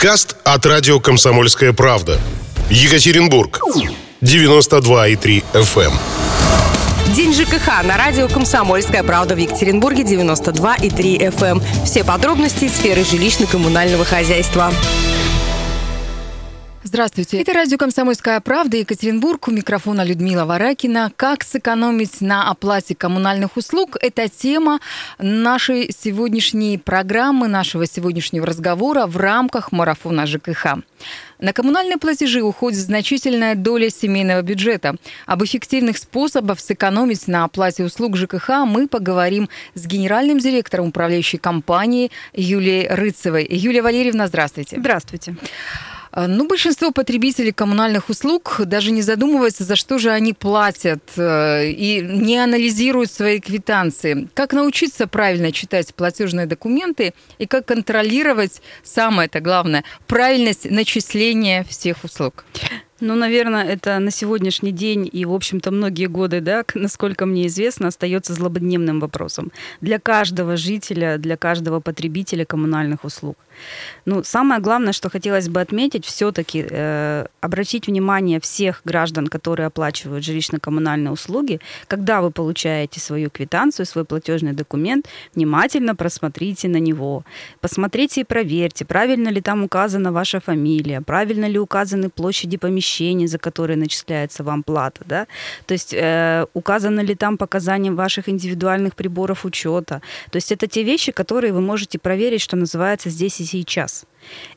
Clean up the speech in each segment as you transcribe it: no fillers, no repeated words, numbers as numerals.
Подкаст от радио «Комсомольская правда». Екатеринбург. 92,3 FM. День ЖКХ на радио «Комсомольская правда» в Екатеринбурге, 92,3 FM. Все подробности из сферы жилищно-коммунального хозяйства. Здравствуйте. Это радио «Комсомольская правда», Екатеринбург. У микрофона Людмила Варакина. Как сэкономить на оплате коммунальных услуг – это тема нашей сегодняшней программы, нашего сегодняшнего разговора в рамках марафона ЖКХ. На коммунальные платежи уходит значительная доля семейного бюджета. Об эффективных способах сэкономить на оплате услуг ЖКХ мы поговорим с генеральным директором управляющей компании Юлией Рыцевой. Юлия Валерьевна, здравствуйте. Здравствуйте. Большинство потребителей коммунальных услуг даже не задумываются, за что же они платят, и не анализируют свои квитанции. Как научиться правильно читать платежные документы и как контролировать, самое-то главное, правильность начисления всех услуг? Наверное, это на сегодняшний день и, в общем-то, многие годы, да, насколько мне известно, остается злободневным вопросом для каждого жителя, для каждого потребителя коммунальных услуг. Самое главное, что хотелось бы отметить, все-таки обратить внимание всех граждан, которые оплачивают жилищно-коммунальные услуги, когда вы получаете свою квитанцию, свой платежный документ, внимательно просмотрите на него. Посмотрите и проверьте, правильно ли там указана ваша фамилия, правильно ли указаны площади помещений, за которые начисляется вам плата, да? То есть указаны ли там показания ваших индивидуальных приборов учета. То есть это те вещи, которые вы можете проверить, что называется, здесь и сейчас.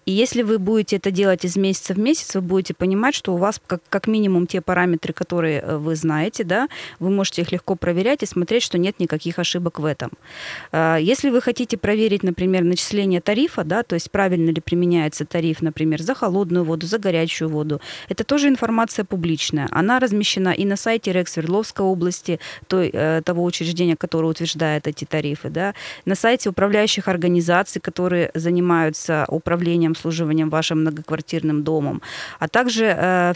И если вы будете это делать из месяца в месяц, вы будете понимать, что у вас как минимум те параметры, которые вы знаете, да, вы можете их легко проверять и смотреть, что нет никаких ошибок в этом. Если вы хотите проверить, например, начисление тарифа, да, то есть правильно ли применяется тариф, например, за холодную воду, за горячую воду, это тоже информация публичная. Она размещена и на сайте РЭК Свердловской области, того учреждения, которое утверждает эти тарифы, да, на сайте управляющих организаций, которые занимаются управлением, обслуживанием вашим многоквартирным домом, а также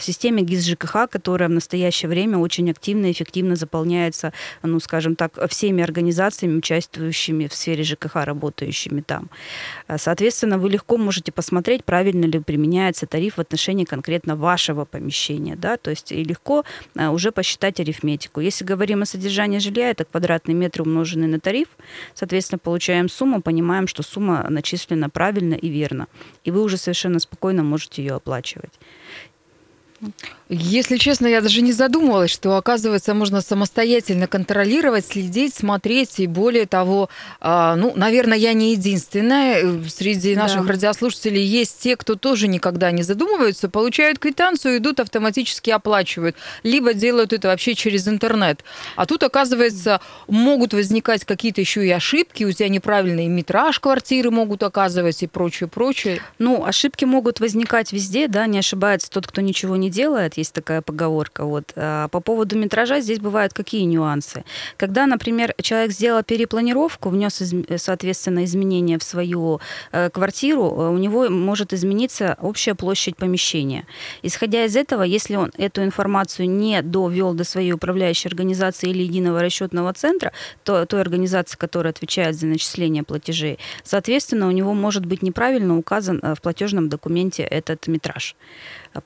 в системе ГИС ЖКХ, которая в настоящее время очень активно и эффективно заполняется, всеми организациями, участвующими в сфере ЖКХ, работающими там. Соответственно, вы легко можете посмотреть, правильно ли применяется тариф в отношении конкретно вашего помещения, да, то есть и легко уже посчитать арифметику. Если говорим о содержании жилья, это квадратный метр, умноженный на тариф, соответственно, получаем сумму, понимаем, что сумма начислена правильно и верно. И вы уже совершенно спокойно можете ее оплачивать. Если честно, я даже не задумывалась, что, оказывается, можно самостоятельно контролировать, следить, смотреть. И более того, наверное, я не единственная. Среди наших радиослушателей есть те, кто тоже никогда не задумываются, получают квитанцию, идут, автоматически оплачивают. Либо делают это вообще через интернет. А тут, оказывается, могут возникать какие-то еще и ошибки. У тебя неправильный метраж квартиры могут оказывать и прочее. Ошибки могут возникать везде, да, не ошибается тот, кто ничего не делает, есть такая поговорка. А по поводу метража здесь бывают какие нюансы. Когда, например, человек сделал перепланировку, внес, соответственно, изменения в свою квартиру, у него может измениться общая площадь помещения. Исходя из этого, если он эту информацию не довел до своей управляющей организации или единого расчетного центра, той организации, которая отвечает за начисление платежей, соответственно, у него может быть неправильно указан в платежном документе этот метраж.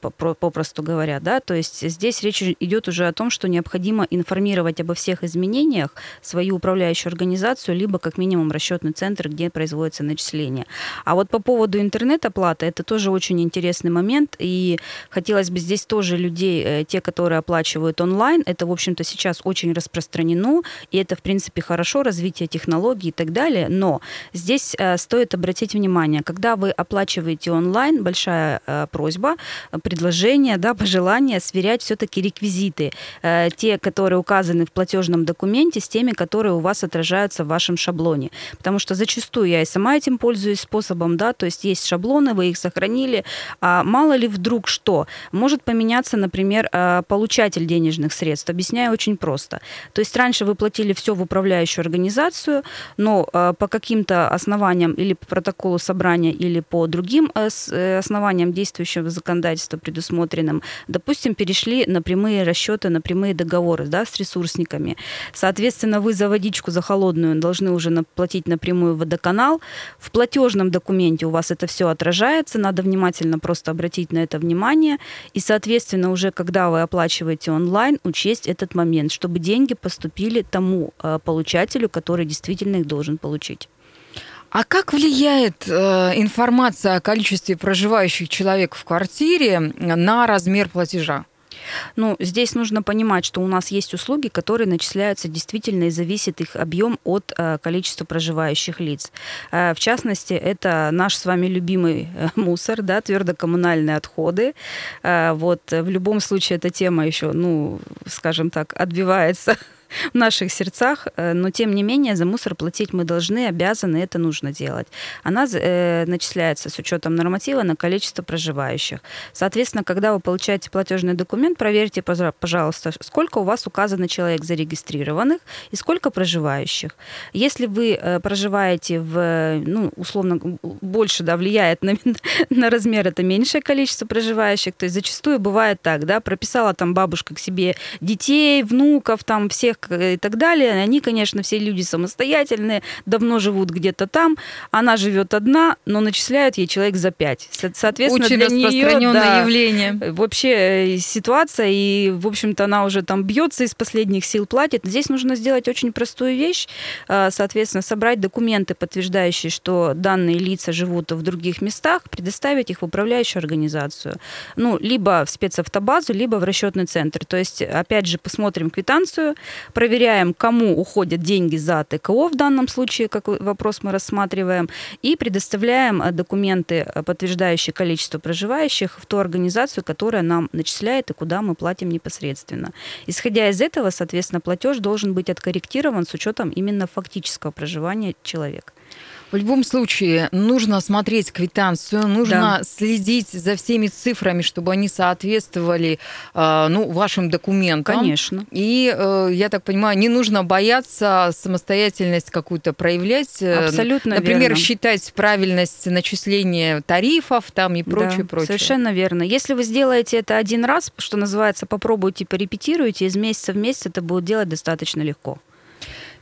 Попросту говоря, да, то есть здесь речь идет уже о том, что необходимо информировать обо всех изменениях свою управляющую организацию, либо как минимум расчетный центр, где производится начисление. А по поводу интернет-оплаты, это тоже очень интересный момент, и хотелось бы здесь тоже людей, те, которые оплачивают онлайн, это, в общем-то, сейчас очень распространено, и это, в принципе, хорошо, развитие технологий и так далее, но здесь стоит обратить внимание, когда вы оплачиваете онлайн, большая просьба, предложение, да, пожелание сверять все-таки реквизиты, те, которые указаны в платежном документе, с теми, которые у вас отражаются в вашем шаблоне. Потому что зачастую я и сама этим пользуюсь способом, да, то есть есть шаблоны, вы их сохранили, а мало ли вдруг что. Может поменяться, например, получатель денежных средств. Объясняю очень просто. То есть раньше вы платили все в управляющую организацию, но по каким-то основаниям или по протоколу собрания, или по другим основаниям действующего законодательства законодательства предусмотренным, допустим, перешли на прямые расчеты, на прямые договоры, да, с ресурсниками. Соответственно, вы за водичку, за холодную должны уже платить напрямую водоканал. В платежном документе у вас это все отражается, надо внимательно просто обратить на это внимание. И, соответственно, уже когда вы оплачиваете онлайн, учесть этот момент, чтобы деньги поступили тому получателю, который действительно их должен получить. А как влияет информация о количестве проживающих человек в квартире на размер платежа? Ну, здесь нужно понимать, что у нас есть услуги, которые начисляются действительно и зависит их объем от количества проживающих лиц. В частности, это наш с вами любимый мусор, да, твердокоммунальные отходы. Вот, в любом случае эта тема еще, ну, скажем так, отбивается в наших сердцах, но тем не менее за мусор платить мы должны, обязаны, это нужно делать. Она начисляется с учетом норматива на количество проживающих. Соответственно, когда вы получаете платежный документ, проверьте, пожалуйста, сколько у вас указано человек зарегистрированных и сколько проживающих. Если вы проживаете в, ну, условно, больше, да, влияет на размер, это меньшее количество проживающих, то есть зачастую бывает так, да, прописала там бабушка к себе детей, внуков, там всех и так далее. Они, конечно, все люди самостоятельные, давно живут где-то там. Она живет одна, но начисляют ей человек за 5. Соответственно, очень для распространенное явление. Вообще ситуация, и, в общем-то, она уже там бьется из последних сил, платит. Здесь нужно сделать очень простую вещь. Соответственно, собрать документы, подтверждающие, что данные лица живут в других местах, предоставить их в управляющую организацию. Ну, либо в спецавтобазу, либо в расчетный центр. То есть, опять же, посмотрим квитанцию, проверяем, кому уходят деньги за ТКО, в данном случае, какой вопрос мы рассматриваем, и предоставляем документы, подтверждающие количество проживающих, в ту организацию, которая нам начисляет и куда мы платим непосредственно. Исходя из этого, соответственно, платеж должен быть откорректирован с учетом именно фактического проживания человека. В любом случае, нужно смотреть квитанцию, нужно следить за всеми цифрами, чтобы они соответствовали, ну, вашим документам. Конечно. И, я так понимаю, не нужно бояться самостоятельность какую-то проявлять. Абсолютно например, верно. Считать правильность начисления тарифов там и прочее, прочее. Совершенно верно. Если вы сделаете это один раз, что называется, попробуйте, порепетируйте, из месяца в месяц это будет делать достаточно легко.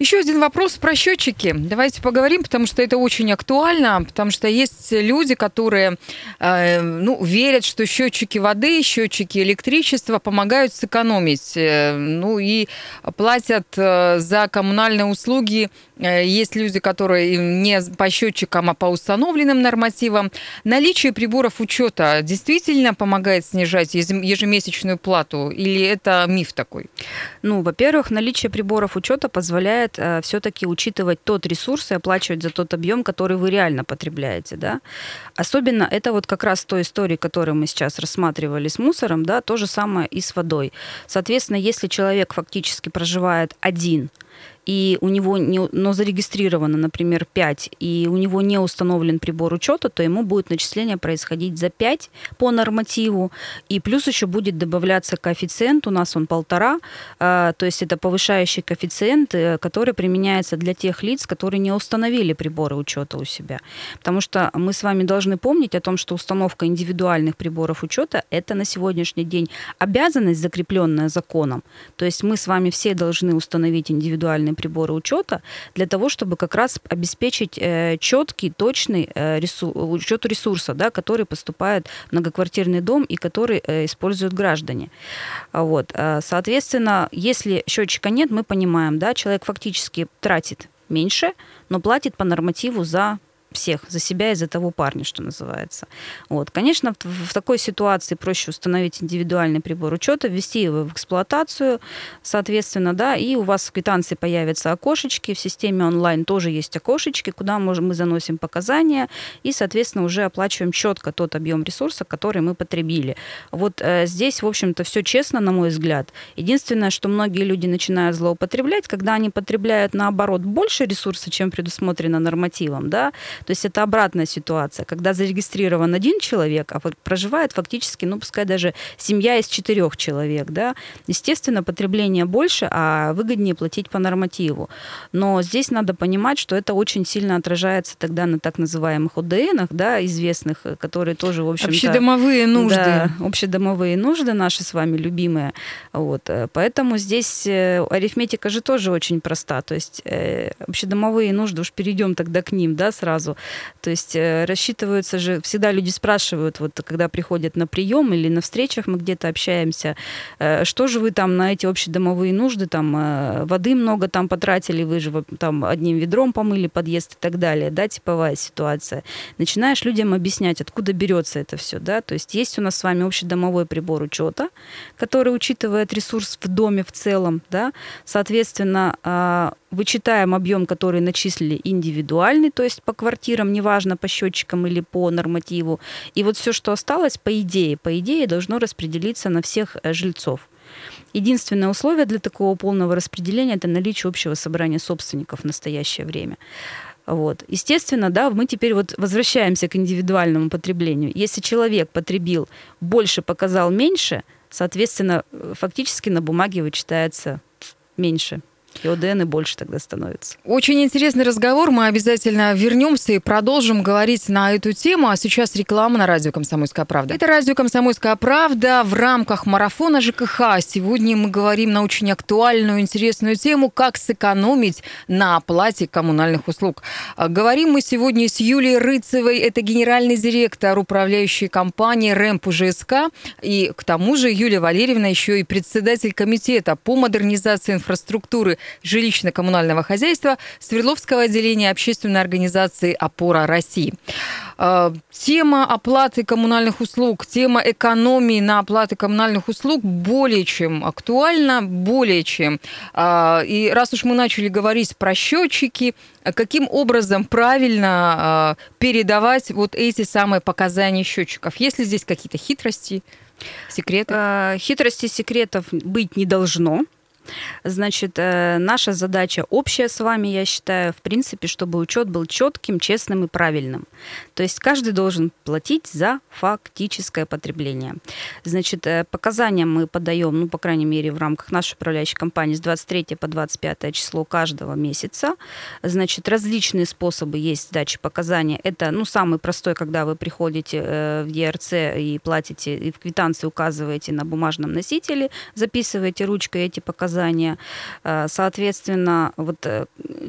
Еще один вопрос про счетчики. Давайте поговорим, потому что это очень актуально, потому что есть люди, которые верят, что счетчики воды, счетчики электричества помогают сэкономить, ну и платят за коммунальные услуги. Есть люди, которые не по счетчикам, а по установленным нормативам. Наличие приборов учета действительно помогает снижать ежемесячную плату или это миф такой? Ну, во-первых, наличие приборов учета позволяет все-таки учитывать тот ресурс и оплачивать за тот объем, который вы реально потребляете, да. Особенно это вот как раз той истории, которую мы сейчас рассматривали с мусором, да, то же самое и с водой. Соответственно, если человек фактически проживает один, и у него но зарегистрировано, например, 5, и у него не установлен прибор учета, то ему будет начисление происходить за 5 по нормативу, и плюс еще будет добавляться коэффициент, у нас он 1,5, то есть это повышающий коэффициент, который применяется для тех лиц, которые не установили приборы учета у себя. Потому что мы с вами должны помнить о том, что установка индивидуальных приборов учета – это на сегодняшний день обязанность, закрепленная законом. То есть мы с вами все должны установить индивидуальные приборы учета для того, чтобы как раз обеспечить четкий, точный учет ресурса, да, который поступает в многоквартирный дом и который используют граждане. Вот. Соответственно, если счетчика нет, мы понимаем, да, человек фактически тратит меньше, но платит по нормативу за всех, за себя и за того парня, что называется. Вот. Конечно, в такой ситуации проще установить индивидуальный прибор учета, ввести его в эксплуатацию, соответственно, да, и у вас в квитанции появятся окошечки, в системе онлайн тоже есть окошечки, куда мы заносим показания и, соответственно, уже оплачиваем четко тот объем ресурса, который мы потребили. Вот здесь, в общем-то, все честно, на мой взгляд. Единственное, что многие люди начинают злоупотреблять, когда они потребляют, наоборот, больше ресурса, чем предусмотрено нормативом, да, То есть это обратная ситуация, когда зарегистрирован один человек, а проживает фактически, ну, пускай даже семья из 4 человек, да. Естественно, потребление больше, а выгоднее платить по нормативу. Но здесь надо понимать, что это очень сильно отражается тогда на так называемых ОДНах, да, известных, которые тоже, в общем-то... Общедомовые нужды. Да, общедомовые нужды наши с вами любимые. Вот. Поэтому здесь арифметика же тоже очень проста. То есть общедомовые нужды, уж перейдем тогда к ним, да, сразу. То есть рассчитываются же... Всегда люди спрашивают, вот когда приходят на прием или на встречах, мы где-то общаемся, что же вы там на эти общедомовые нужды, там воды много там потратили, вы же там одним ведром помыли подъезд и так далее, да, типовая ситуация. Начинаешь людям объяснять, откуда берется это все, да, то есть у нас с вами общедомовой прибор учета, который учитывает ресурс в доме в целом, да, соответственно, вычитаем объем, который начислили индивидуальный, то есть по квартирам, неважно, по счетчикам или по нормативу, и вот все, что осталось, по идее, должно распределиться на всех жильцов. Единственное условие для такого полного распределения – это наличие общего собрания собственников в настоящее время. Вот. Естественно, да, мы теперь вот возвращаемся к индивидуальному потреблению. Если человек потребил больше, показал меньше, соответственно, фактически на бумаге вычитается меньше. И ОДН и больше тогда становится. Очень интересный разговор. Мы обязательно вернемся и продолжим говорить на эту тему. А сейчас реклама на радио «Комсомольская правда». Это радио «Комсомольская правда» в рамках марафона ЖКХ. Сегодня мы говорим на очень актуальную, интересную тему, как сэкономить на оплате коммунальных услуг. Говорим мы сегодня с Юлией Рыцевой. Это генеральный директор управляющей компании РЭМП УЖСК. И к тому же Юлия Валерьевна еще и председатель комитета по модернизации инфраструктуры жилищно-коммунального хозяйства Свердловского отделения общественной организации «Опора России». Тема оплаты коммунальных услуг, тема экономии на оплаты коммунальных услуг более чем актуальна, более чем. И раз уж мы начали говорить про счетчики, каким образом правильно передавать вот эти самые показания счетчиков? Есть ли здесь какие-то хитрости, секреты? Хитростей, секретов быть не должно. Значит, наша задача общая с вами, я считаю, в принципе, чтобы учет был четким, честным и правильным. То есть каждый должен платить за фактическое потребление. Значит, показания мы подаем, ну, по крайней мере, в рамках нашей управляющей компании с 23 по 25 число каждого месяца. Значит, различные способы есть сдачи показаний. Это, ну, самый простой, когда вы приходите в ЕРЦ и платите, и в квитанции указываете на бумажном носителе, записываете ручкой эти показания. Соответственно, вот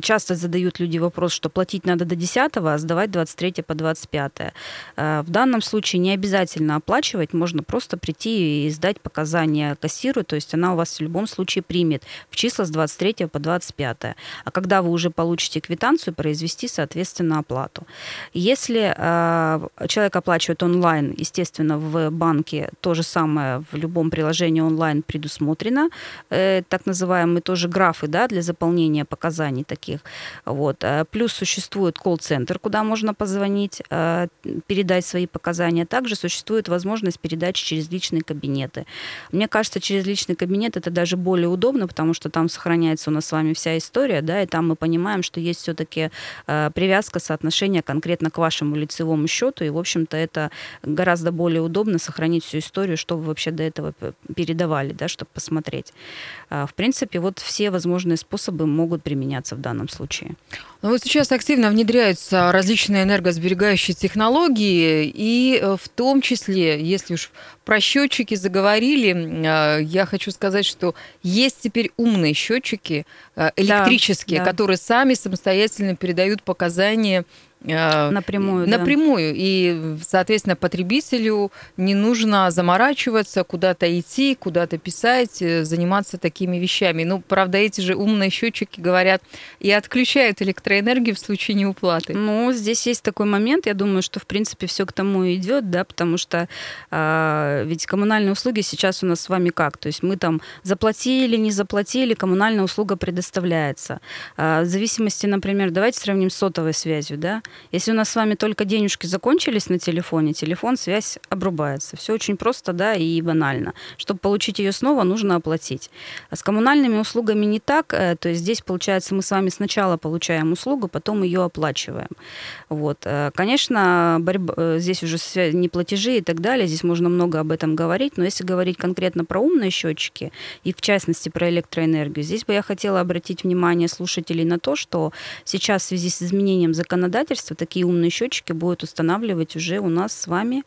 часто задают люди вопрос, что платить надо до 10-го, а сдавать 23 по 25. В данном случае не обязательно оплачивать, можно просто прийти и сдать показания кассиру, то есть она у вас в любом случае примет в числа с 23 по 25. А когда вы уже получите квитанцию, произвести, соответственно, оплату. Если человек оплачивает онлайн, естественно, в банке то же самое в любом приложении онлайн предусмотрено, так называемые тоже графы, да, для заполнения показаний таких. Вот. Плюс существует колл-центр, куда можно позвонить, передать свои показания. Также существует возможность передачи через личные кабинеты. Мне кажется, через личный кабинет это даже более удобно, потому что там сохраняется у нас с вами вся история, да, и там мы понимаем, что есть все-таки привязка, соотношение конкретно к вашему лицевому счету, и, в общем-то, это гораздо более удобно сохранить всю историю, что вы вообще до этого передавали, да, чтобы посмотреть. В принципе, вот все возможные способы могут применяться в данном случае. Ну вот сейчас активно внедряются различные энергосберегающие технологии, и в том числе, если уж про счетчики заговорили, я хочу сказать, что есть теперь умные счетчики электрические, да, да, которые сами самостоятельно передают показания напрямую. Да. И, соответственно, потребителю не нужно заморачиваться, куда-то идти, куда-то писать, заниматься такими вещами. Ну, правда, эти же умные счетчики говорят и отключают электроэнергию в случае неуплаты. Ну, здесь есть такой момент. Я думаю, что, в принципе, все к тому и идет, да, потому что ведь коммунальные услуги сейчас у нас с вами как? То есть мы там заплатили, не заплатили, коммунальная услуга предоставляется. В зависимости, например, давайте сравним с сотовой связью, да, Если у нас с вами только денежки закончились на телефоне, телефон, связь обрубается. Все очень просто, да, и банально. Чтобы получить ее снова, нужно оплатить. А с коммунальными услугами не так. То есть здесь, получается, мы с вами сначала получаем услугу, потом ее оплачиваем. Вот. Конечно, здесь уже не платежи и так далее, здесь можно много об этом говорить, но если говорить конкретно про умные счетчики и, в частности, про электроэнергию, здесь бы я хотела обратить внимание слушателей на то, что сейчас в связи с изменением законодательства такие умные счетчики будут устанавливать уже у нас с вами,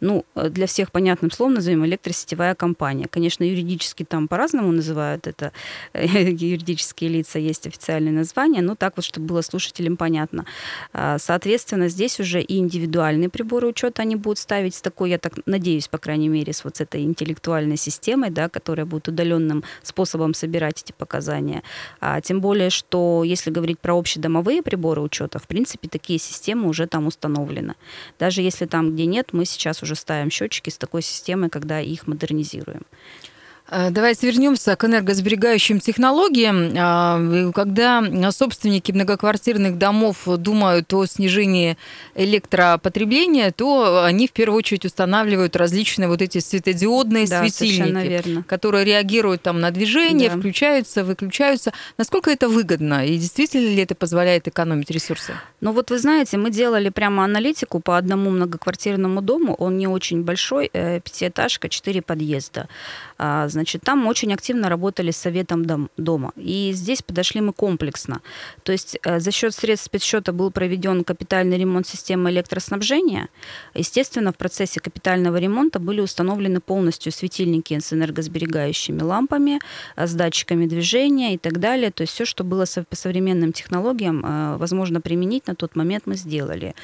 ну, для всех понятным словом назовем, электросетевая компания. Конечно, юридически там по-разному называют это, юридические лица, есть официальные названия, но так вот, чтобы было слушателям понятно. Соответственно, здесь уже и индивидуальные приборы учета они будут ставить с такой, я так надеюсь, по крайней мере, с вот этой интеллектуальной системой, да, которая будет удаленным способом собирать эти показания. А тем более, что если говорить про общедомовые приборы учета, в принципе, такие системы уже там установлены. Даже если там, где нет, мы сейчас уже ставим счетчики с такой системой, когда их модернизируем. Давайте вернемся к энергосберегающим технологиям. Когда собственники многоквартирных домов думают о снижении электропотребления, то они в первую очередь устанавливают различные вот эти светодиодные, да, светильники, которые реагируют там на движение, да, включаются, выключаются. Насколько это выгодно? И действительно ли это позволяет экономить ресурсы? Ну вот вы знаете, мы делали прямо аналитику по одному многоквартирному дому. Он не очень большой, пятиэтажка, 4 подъезда. Значит, там очень активно работали с советом дома. И здесь подошли мы комплексно. То есть за счет средств спецсчета был проведен капитальный ремонт системы электроснабжения. Естественно, в процессе капитального ремонта были установлены полностью светильники с энергосберегающими лампами, с датчиками движения и так далее. То есть все, что было по современным технологиям возможно применить, на тот момент мы сделали.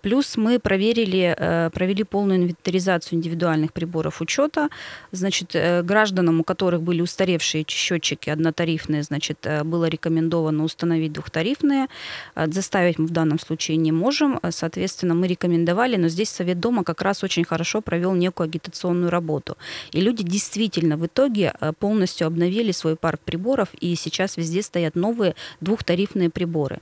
Плюс мы провели полную инвентаризацию индивидуальных приборов учета. Значит, гражданам, у которых были устаревшие счетчики однотарифные, значит, было рекомендовано установить двухтарифные. Заставить мы в данном случае не можем. Соответственно, мы рекомендовали, но здесь совет дома как раз очень хорошо провел некую агитационную работу. И люди действительно в итоге полностью обновили свой парк приборов, и сейчас везде стоят новые двухтарифные приборы.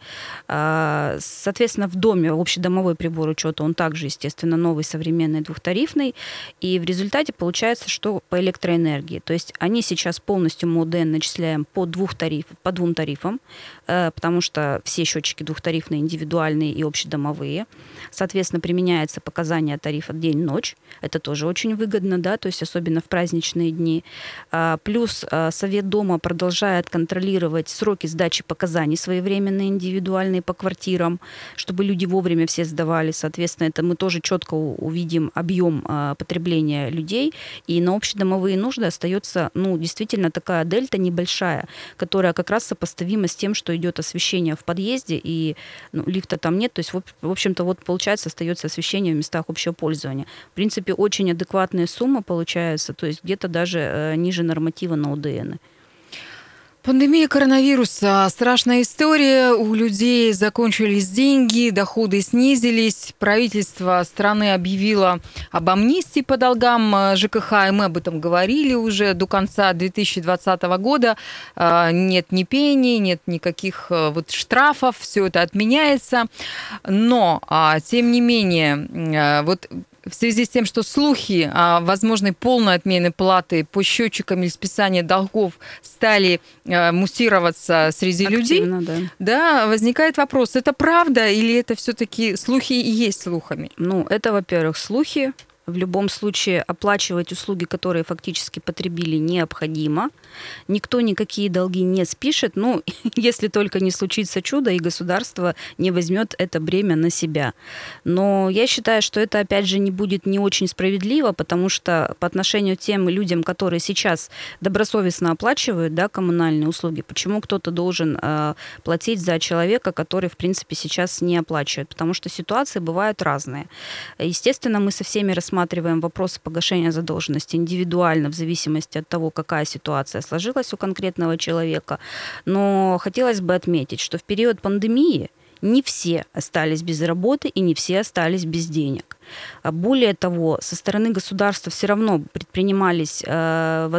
Соответственно, в доме общедомовой прибор учета, он также, естественно, новый, современный, двухтарифный. И в результате получается, что по электроэнергии. То есть они сейчас полностью МОДН начисляем по двум тарифам, потому что все счетчики двухтарифные, индивидуальные и общедомовые. Соответственно, применяется показание тарифа день-ночь. Это тоже очень выгодно, да, то есть особенно в праздничные дни. Плюс совет дома продолжает контролировать сроки сдачи показаний своевременные, индивидуальные по квартирам, чтобы люди вовремя все сдавали. Соответственно, это мы тоже четко увидим объем потребления людей. И на общедомовые нужды остается, ну, действительно такая дельта небольшая, которая как раз сопоставима с тем, что идет освещение в подъезде, и, ну, лифта там нет, то есть, в общем-то, вот получается, остается освещение в местах общего пользования. В принципе, очень адекватные суммы получаются, то есть где-то даже ниже норматива на ОДН. Пандемия коронавируса. Страшная история. У людей закончились деньги, доходы снизились. Правительство страны объявило об амнистии по долгам ЖКХ, и мы об этом говорили уже. До конца 2020 года нет ни пени, нет никаких вот штрафов, все это отменяется. Но, тем не менее, вот... В связи с тем, что слухи о возможной полной отмене платы по счетчикам или списанию долгов стали муссироваться среди активно, людей, да, возникает вопрос, это правда или это все-таки слухи и есть слухами? Ну, это, во-первых, слухи. В любом случае оплачивать услуги, которые фактически потребили, необходимо. Никто никакие долги не спишет, ну, если только не случится чудо, и государство не возьмет это бремя на себя. Но я считаю, что это, опять же, не будет не очень справедливо, потому что по отношению к тем людям, которые сейчас добросовестно оплачивают, да, коммунальные услуги, почему кто-то должен платить за человека, который, в принципе, сейчас не оплачивает? Потому что ситуации бывают разные. Естественно, мы со всеми рассматриваем вопросы погашения задолженности индивидуально, в зависимости от того, какая ситуация сложилась у конкретного человека. Но хотелось бы отметить, что в период пандемии не все остались без работы и не все остались без денег. Более того, со стороны государства все равно предпринимались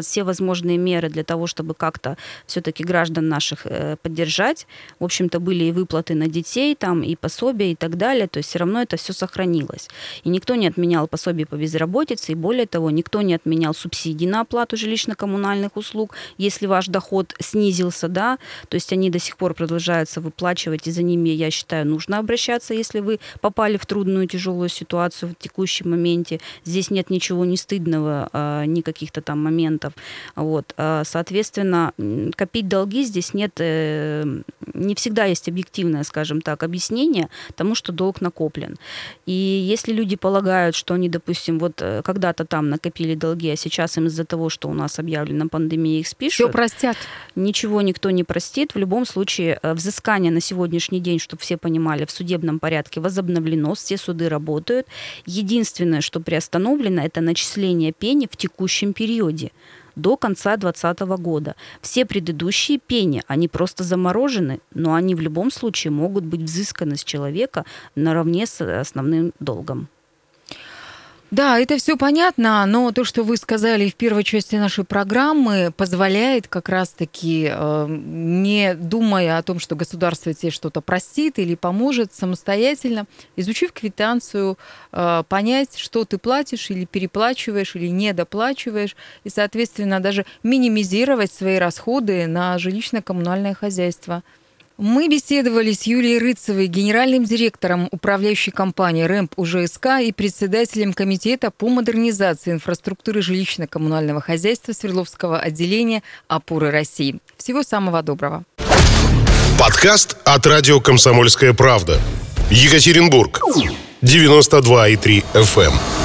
все возможные меры для того, чтобы как-то все-таки граждан наших поддержать. В общем-то, были и выплаты на детей, там, и пособия, и так далее. То есть все равно это все сохранилось. И никто не отменял пособие по безработице. И более того, никто не отменял субсидии на оплату жилищно-коммунальных услуг, если ваш доход снизился, да. То есть они до сих пор продолжаются выплачивать, и за ними, я считаю, нужно обращаться, если вы попали в трудную, тяжелую ситуацию в текущем моменте. Здесь нет ничего не стыдного, никаких-то там моментов. Вот. Соответственно, копить долги здесь нет, не всегда есть объективное, скажем так, объяснение тому, что долг накоплен. И если люди полагают, что они, допустим, вот когда-то там накопили долги, а сейчас им из-за того, что у нас объявлена пандемия, их спишут. Все простят. Ничего никто не простит. В любом случае, взыскание на сегодняшний день, чтобы все понимали, в судебном порядке возобновлено, все суды работают. Единственное, что приостановлено, это начисление пени в текущем периоде до конца 2020 года. Все предыдущие пени, они просто заморожены, но они в любом случае могут быть взысканы с человека наравне с основным долгом. Да, это все понятно, но то, что вы сказали в первой части нашей программы, позволяет как раз-таки, не думая о том, что государство тебе что-то простит или поможет, самостоятельно, изучив квитанцию, понять, что ты платишь или переплачиваешь, или недоплачиваешь, и, соответственно, даже минимизировать свои расходы на жилищно-коммунальное хозяйство. Мы беседовали с Юлией Рыцевой, генеральным директором управляющей компании РЭМП УЖСК и председателем комитета по модернизации инфраструктуры жилищно-коммунального хозяйства Свердловского отделения Опоры России. Всего самого доброго. Подкаст от радио «Комсомольская правда». Екатеринбург, 92,3 FM.